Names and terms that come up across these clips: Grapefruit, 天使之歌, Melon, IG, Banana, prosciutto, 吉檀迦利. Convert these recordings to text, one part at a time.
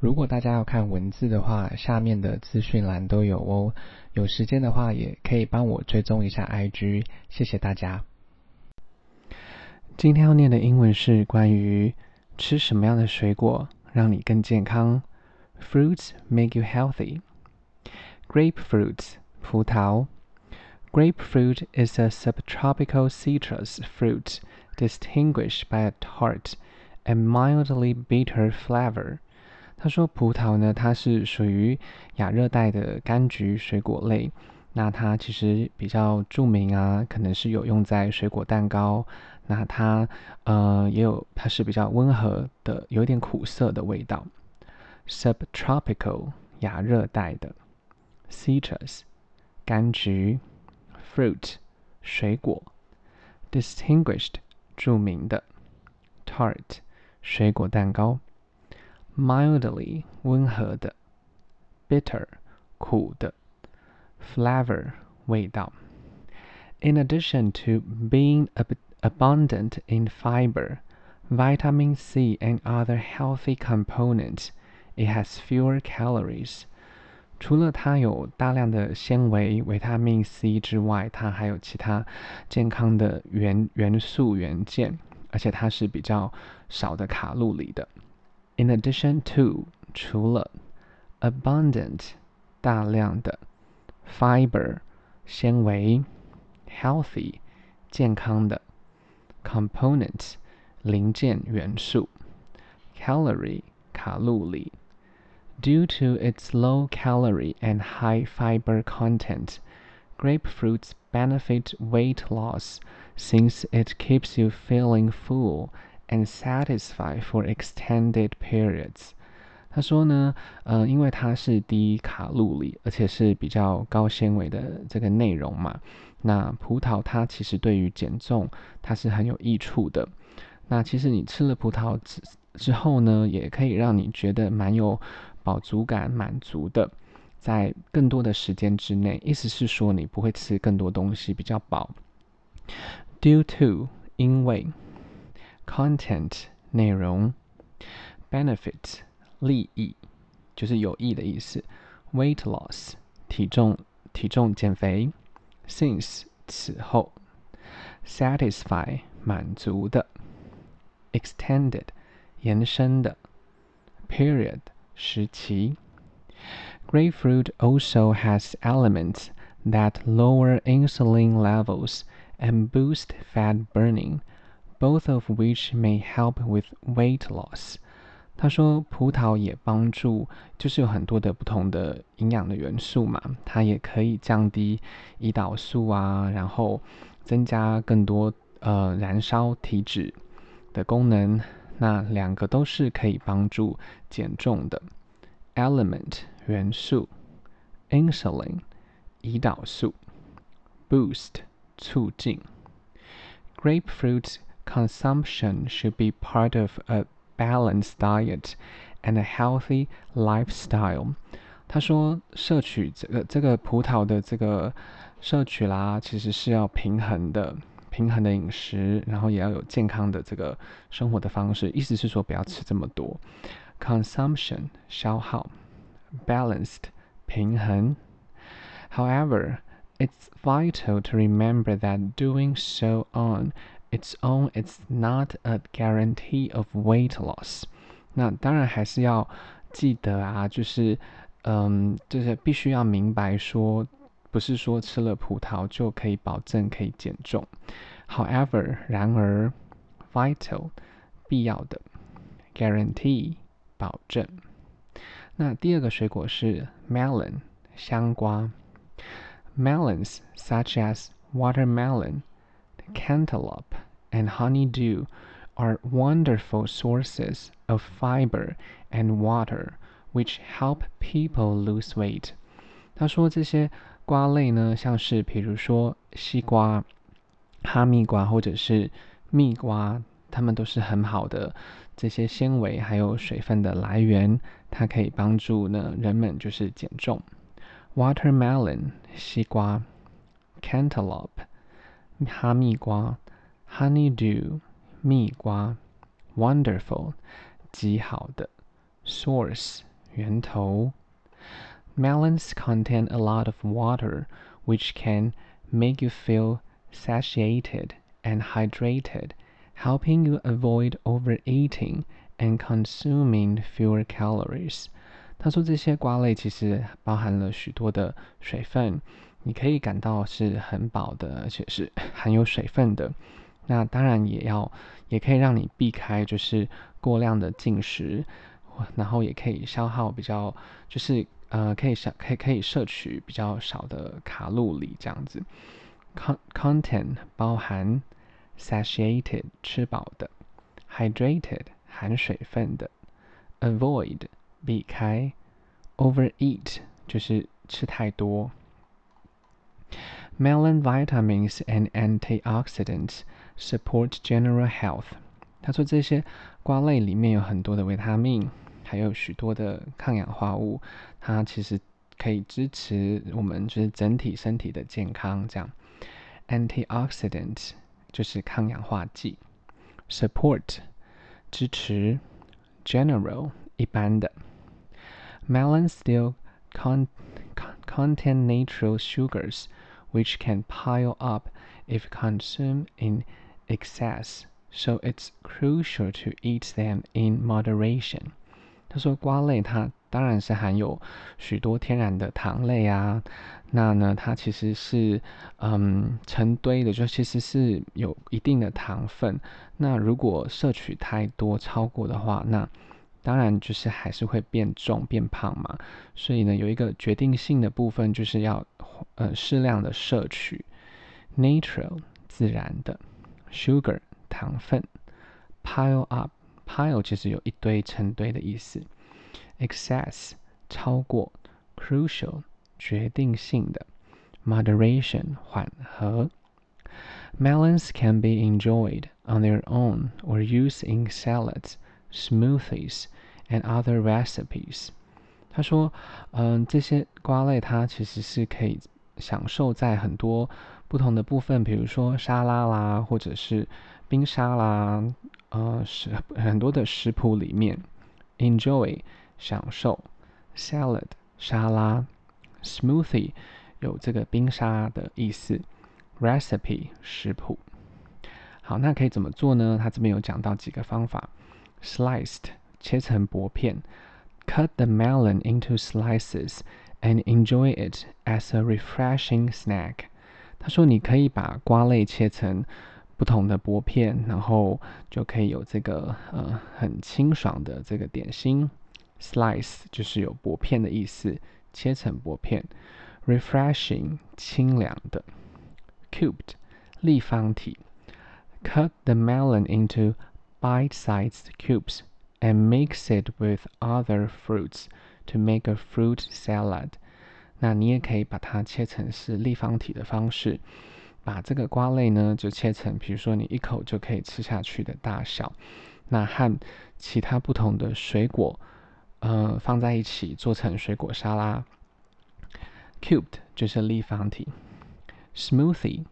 如果大家要看文字的话，下面的资讯栏都有哦。有时间的话，也可以帮我追踪一下 IG， 谢谢大家。今天要念的英文是关于吃什么样的水果让你更健康。Fruits make you healthy. Grapefruit, 葡萄。Grapefruit is a subtropical citrus fruit distinguished by a tart and mildly bitter flavor. 他说葡萄呢，它是属于亚热带的柑橘水果类，那它其实比较著名啊，可能是有用在水果蛋糕，那它它是比较温和的，有一点苦涩的味道。Subtropical, 亚热带的。Citrus, 柑橘。Fruit, 水果。Distinguished, 著名的。Tart, 水果蛋糕。Mildly, 温和的。Bitter, 苦的。Flavor, 味道。In addition to being abundant in fiber, vitamin C and other healthy components, it has fewer calories. 除了它有大量的纤维、维他命 C 之外，它还有其他健康的元素元件，而且它是比较少的卡路里的。In addition to, 除了 abundant, 大量的 fiber, 纤维 healthy, 健康的 component, 零件元素 calorie, 卡路里 due to its low calorie and high fiber content, grapefruits benefit weight loss since it keeps you feeling full.And satisfy for extended periods. 他说呢，因为它是低卡路里，而且是比较高纤维的这个内容嘛，那葡萄它其实对于减重它是很有益处的。那其实你吃了葡萄之后呢，也可以让你觉得蛮有饱足感、满足的，在更多的时间之内，意思是说你不会吃更多东西，比较饱。Due to 因为。Content 内容 Benefit 利益就是有益的意思 Weight loss 体重减肥 Since 此后 Satisfy 满足的 Extended 延伸的 Period 时期 Grapefruit also has elements that lower insulin levels and boost fat burning.Both of which may help with weight loss. 他说葡萄也帮助，就是有很多的不同的营养的元素嘛，它也可以降低胰岛素啊，然后增加更多燃烧体脂的功能。那两个都是可以帮助减重的。Element 元素 ，insulin 胰岛素 ，boost 促进 ，grapefruit。Consumption should be part of a balanced diet and a healthy lifestyle. 他说摄取这个葡萄的这个摄取啦，其实是要平衡的饮食，然后也要有健康的这个生活的方式。意思是说不要吃这么多。Consumption 消耗 ，balanced 平衡。However, it's vital to remember that doing so on.It's not a guarantee of weight loss. 那当然还是要记得啊，就是必须要明白说，不是说吃了葡萄就可以保证可以减重。However, 然而 ，vital 必要的 ，guarantee 保证。那第二个水果是 melon 香瓜。Melons such as watermelon.Cantaloupe and honeydew are wonderful sources of fiber and water, which help people lose weight. 他说这些瓜类呢，像是比如说西瓜、哈密瓜或者是蜜瓜，它们都是很好的这些纤维还有水分的来源，它可以帮助呢人们就是减重。Watermelon 西瓜 ，cantaloupe。哈密瓜 honeydew 蜜瓜 wonderful 极好的 source 源头。Melons contain a lot of water, which can make you feel satiated and hydrated, helping you avoid overeating and consuming fewer calories. 他说这些瓜类其实包含了许多的水分，你可以感到是很饱的，而且是含有水分的。那当然也可以让你避开就是过量的进食，然后也可以消耗比较就是。可以摄取比较少的卡路里这样子。Content 包含 satiated 吃饱的 ，hydrated 含水分的 ，avoid 避开 ，overeat 就是吃太多。Melon vitamins and antioxidants support general health。他说这些瓜类里面有很多的维他命。还有许多的抗氧化物，它其实可以支持我们就是整体身体的健康。这样 ，antioxidant 就是抗氧化剂 ，support 支持 ，general 一般的。Melons still contain natural sugars, which can pile up if consumed in excess, so it's crucial to eat them in moderation.他说瓜类它当然是含有许多天然的糖类啊，那呢它其实是成堆的，就其实是有一定的糖分。那如果摄取太多超过的话，那当然就是还是会变重变胖嘛。所以呢有一个决定性的部分就是要适量的摄取 ，natural 自然的 ，sugar 糖分 ，pile up。Pile 其实有一堆成堆的意思 ，excess 超过 ，crucial 决定性的 ，moderation 缓和。Melons can be enjoyed on their own or used in salads, smoothies, and other recipes. 他说，这些瓜类它其实是可以享受在很多不同的部分，比如说沙拉啦，或者是冰沙啦。很多的食谱里面 ，enjoy 享受 ，salad 沙拉 ，smoothie 有这个冰沙的意思 ，recipe 食谱。好，那可以怎么做呢？它这边有讲到几个方法 ：sliced 切成薄片 ，cut the melon into slices and enjoy it as a refreshing snack。他说你可以把瓜类切成。不同的薄片，然后就可以有这个很清爽的这个点心。Slice 就是有薄片的意思，切成薄片。Refreshing 清凉的。Cubed 立方体。Cut the melon into bite-sized cubes and mix it with other fruits to make a fruit salad。那你也可以把它切成是立方体的方式。把这个瓜类呢，就切成，比如说你一口就可以吃下去的大小，那和其他不同的水果，放在一起做成水果沙拉。Cubed 就是立方体 ，Smoothie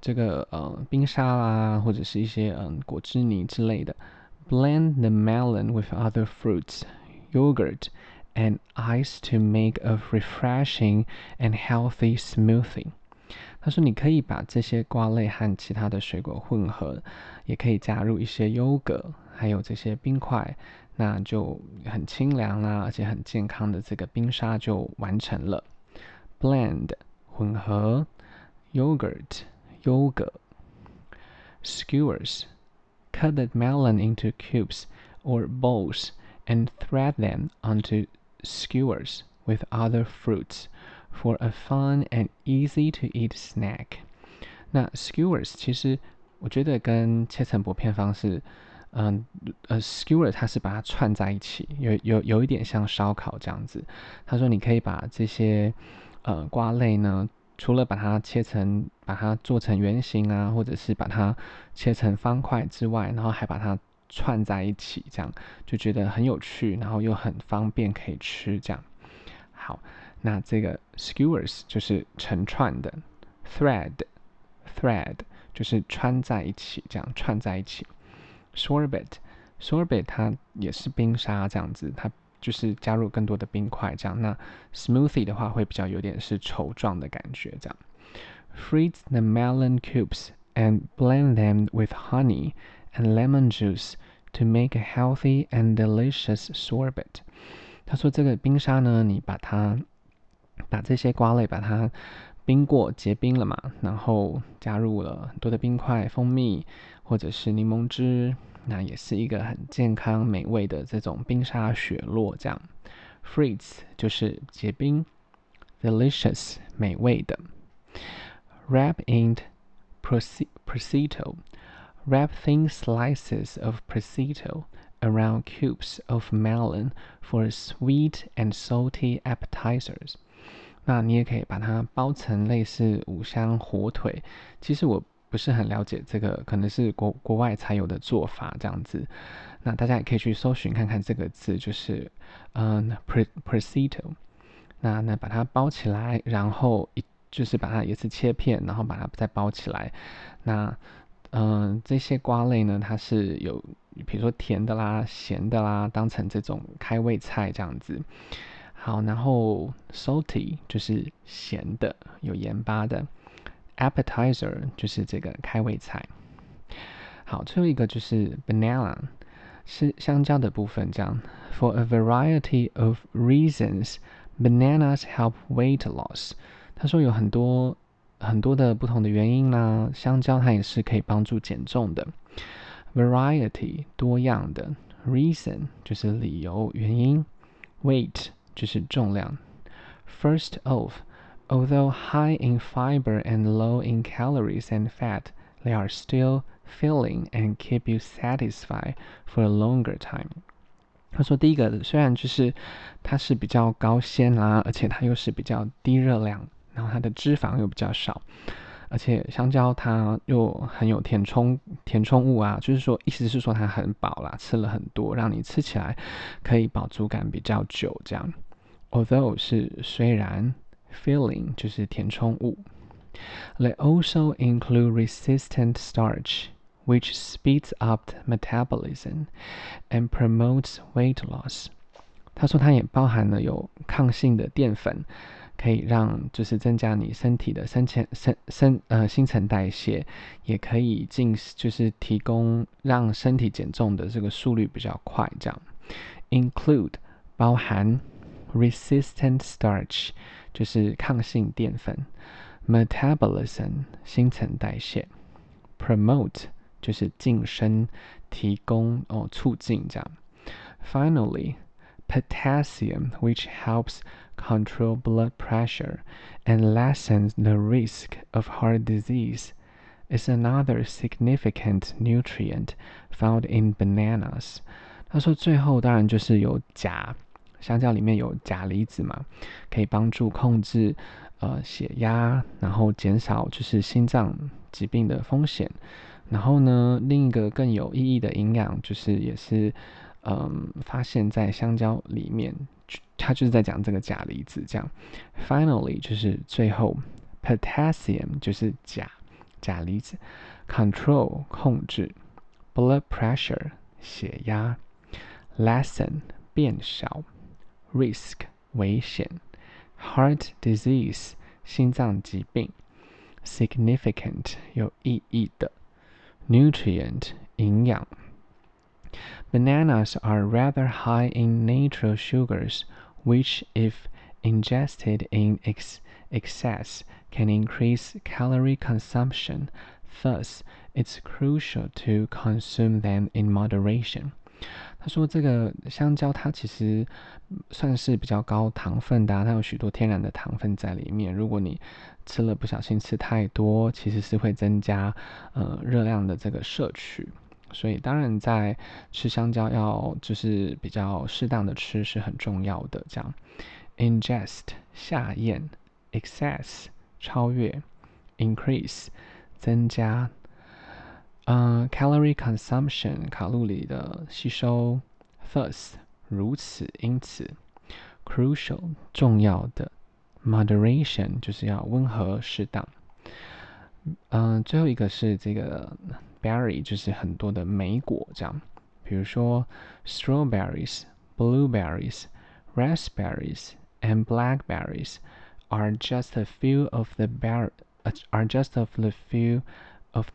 这个冰沙啦，或者是一些果汁泥之类的。Blend the melon with other fruits, yogurt, and ice to make a refreshing and healthy smoothie.他说：“你可以把这些瓜类和其他的水果混合，也可以加入一些优格，还有这些冰块，那就很清凉啦，而且很健康的这个冰沙就完成了。Blend 混合 ，yogurt 优格 ，skewers cut the melon into cubes or balls and thread them onto skewers with other fruits。”For a fun and easy to eat snack， 那 skewers 其实我觉得跟切成薄片方式，skewer 它是把它串在一起，有一点像烧烤这样子。他说你可以把这些瓜类呢，除了把它做成圆形啊，或者是把它切成方块之外，然后还把它串在一起，这样就觉得很有趣，然后又很方便可以吃这样。好。那这个 skewers 就是成串的 ，thread 就是穿在一起，这样串在一起。Sorbet 它也是冰沙这样子，它就是加入更多的冰块这样。那 smoothie 的话会比较有点是稠状的感觉这样。Freeze the melon cubes and blend them with honey and lemon juice to make a healthy and delicious sorbet。他说这个冰沙呢，你把这些瓜类把它冰过结冰了嘛，然后加入了很多的冰块、蜂蜜或者是柠檬汁，那也是一个很健康美味的这种冰沙雪酪这样。Freeze 就是结冰 ，delicious 美味的。Wrap in prosciutto, wrap thin slices of prosciutto around cubes of melon for sweet and salty appetizers。那你也可以把它包成类似五香火腿，其实我不是很了解这个，可能是国外才有的做法这样子。那大家也可以去搜寻看看这个字，就是prosciutto。那把它包起来，然后就是把它也是切片，然后把它再包起来。那这些瓜类呢，它是有比如说甜的啦、咸的啦，当成这种开胃菜这样子。好，然后 salty 就是咸的，有盐巴的 appetizer 就是这个开胃菜。好，最后一个就是 banana 是香蕉的部分这样。For a variety of reasons, bananas help weight loss。 他说有很多的不同的原因啦，香蕉它也是可以帮助减重的。 variety 多样的， reason 就是理由原因， weight就是重量。 First off, although high in fiber and low in calories and fat, they are still filling and keep you satisfied for a longer time。 他说第一个虽然就是它是比较高纤啦，而且它又是比较低热量，然后它的脂肪又比较少，而且香蕉它又很有填充物啊，就是说意思是说它很饱啦，吃了很多，让你吃起来可以饱足感比较久这样。Although 是虽然 ，filling 就是填充物。They also include resistant starch, which speeds up metabolism and promotes weight loss。他说它也包含了有抗性的淀粉，可以让就是增加你身体的新陈代谢，也可以就是提供让身体减重的这个速率比较快这样。Include 包含。Resistant starch 就是抗性淀粉 ，metabolism 新陈代谢 ，promote 就是晋升、提供促进这样。Finally, potassium which helps control blood pressure and lessens the risk of heart disease is another significant nutrient found in bananas。他说最后当然就是有钾。香蕉里面有钾离子嘛，可以帮助控制血压，然后减少就是心脏疾病的风险。然后呢，另一个更有意义的营养就是也是发现在香蕉里面，它就是在讲这个钾离子这样。Finally 就是最后 ，potassium 就是钾离子 ，control 控制 ，blood pressure 血压 ，lessen 变少。Risk 危险 ，heart disease 心脏疾病 ，significant 有意义的 ，nutrient 营养。Bananas are rather high in natural sugars, which, if ingested in excess, can increase calorie consumption. Thus, it's crucial to consume them in moderation.他说这个香蕉它其实算是比较高糖分的，它有许多天然的糖分在里面，如果你不小心吃太多，其实是会增加热量的这个摄取，所以当然在吃香蕉要就是比较适当的吃是很重要的这样。 ingest 下咽， excess 超越， increase 增加，calorie consumption 卡路里的吸收 ，thus 如此因此 ，crucial 重要的 ，moderation 就是要温和适当。最后一个是这个 berry 就是很多的莓果这样，比如说 strawberries、blueberries、raspberries and blackberries are just a few of the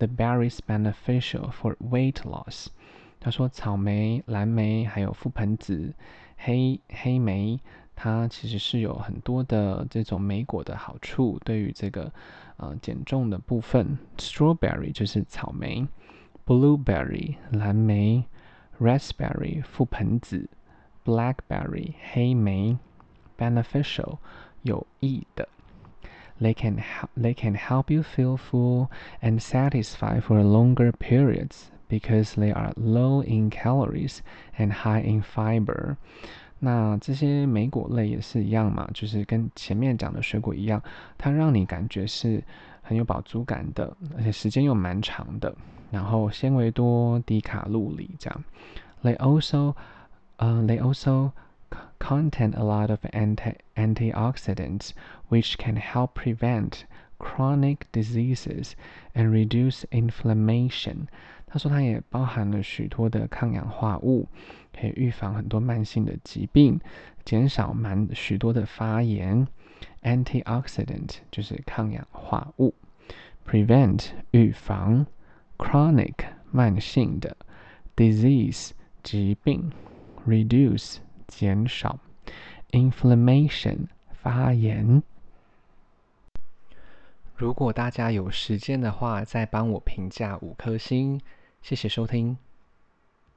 berries beneficial for weight loss。他说草莓、蓝莓还有覆盆子、黑莓，它其实是有很多的这种莓果的好处，对于这个减重的部分。Strawberry 就是草莓， Blueberry 蓝莓， Raspberry 覆盆子， Blackberry 黑莓。Beneficial 有益的。They can help you feel full and satisfied for longer periods because they are low in calories and high in fiber。那这些莓果类也是一样嘛，就是跟前面讲的水果一样，它让你感觉是很有饱足感的，而且时间又蛮长的，然后纤维多、低卡路里这样。They also contain a lot of antioxidants, which can help prevent chronic diseases and reduce inflammation。他说它也包含了许多的抗氧化物，可以预防很多慢性的疾病，减少许多的发炎。Antioxidant 就是抗氧化物 ，prevent 预防 ，chronic 慢性的 ，disease 疾病 ，reduce 减少 ，inflammation 发炎。如果大家有时间的话，再帮我评价5颗星。谢谢收听。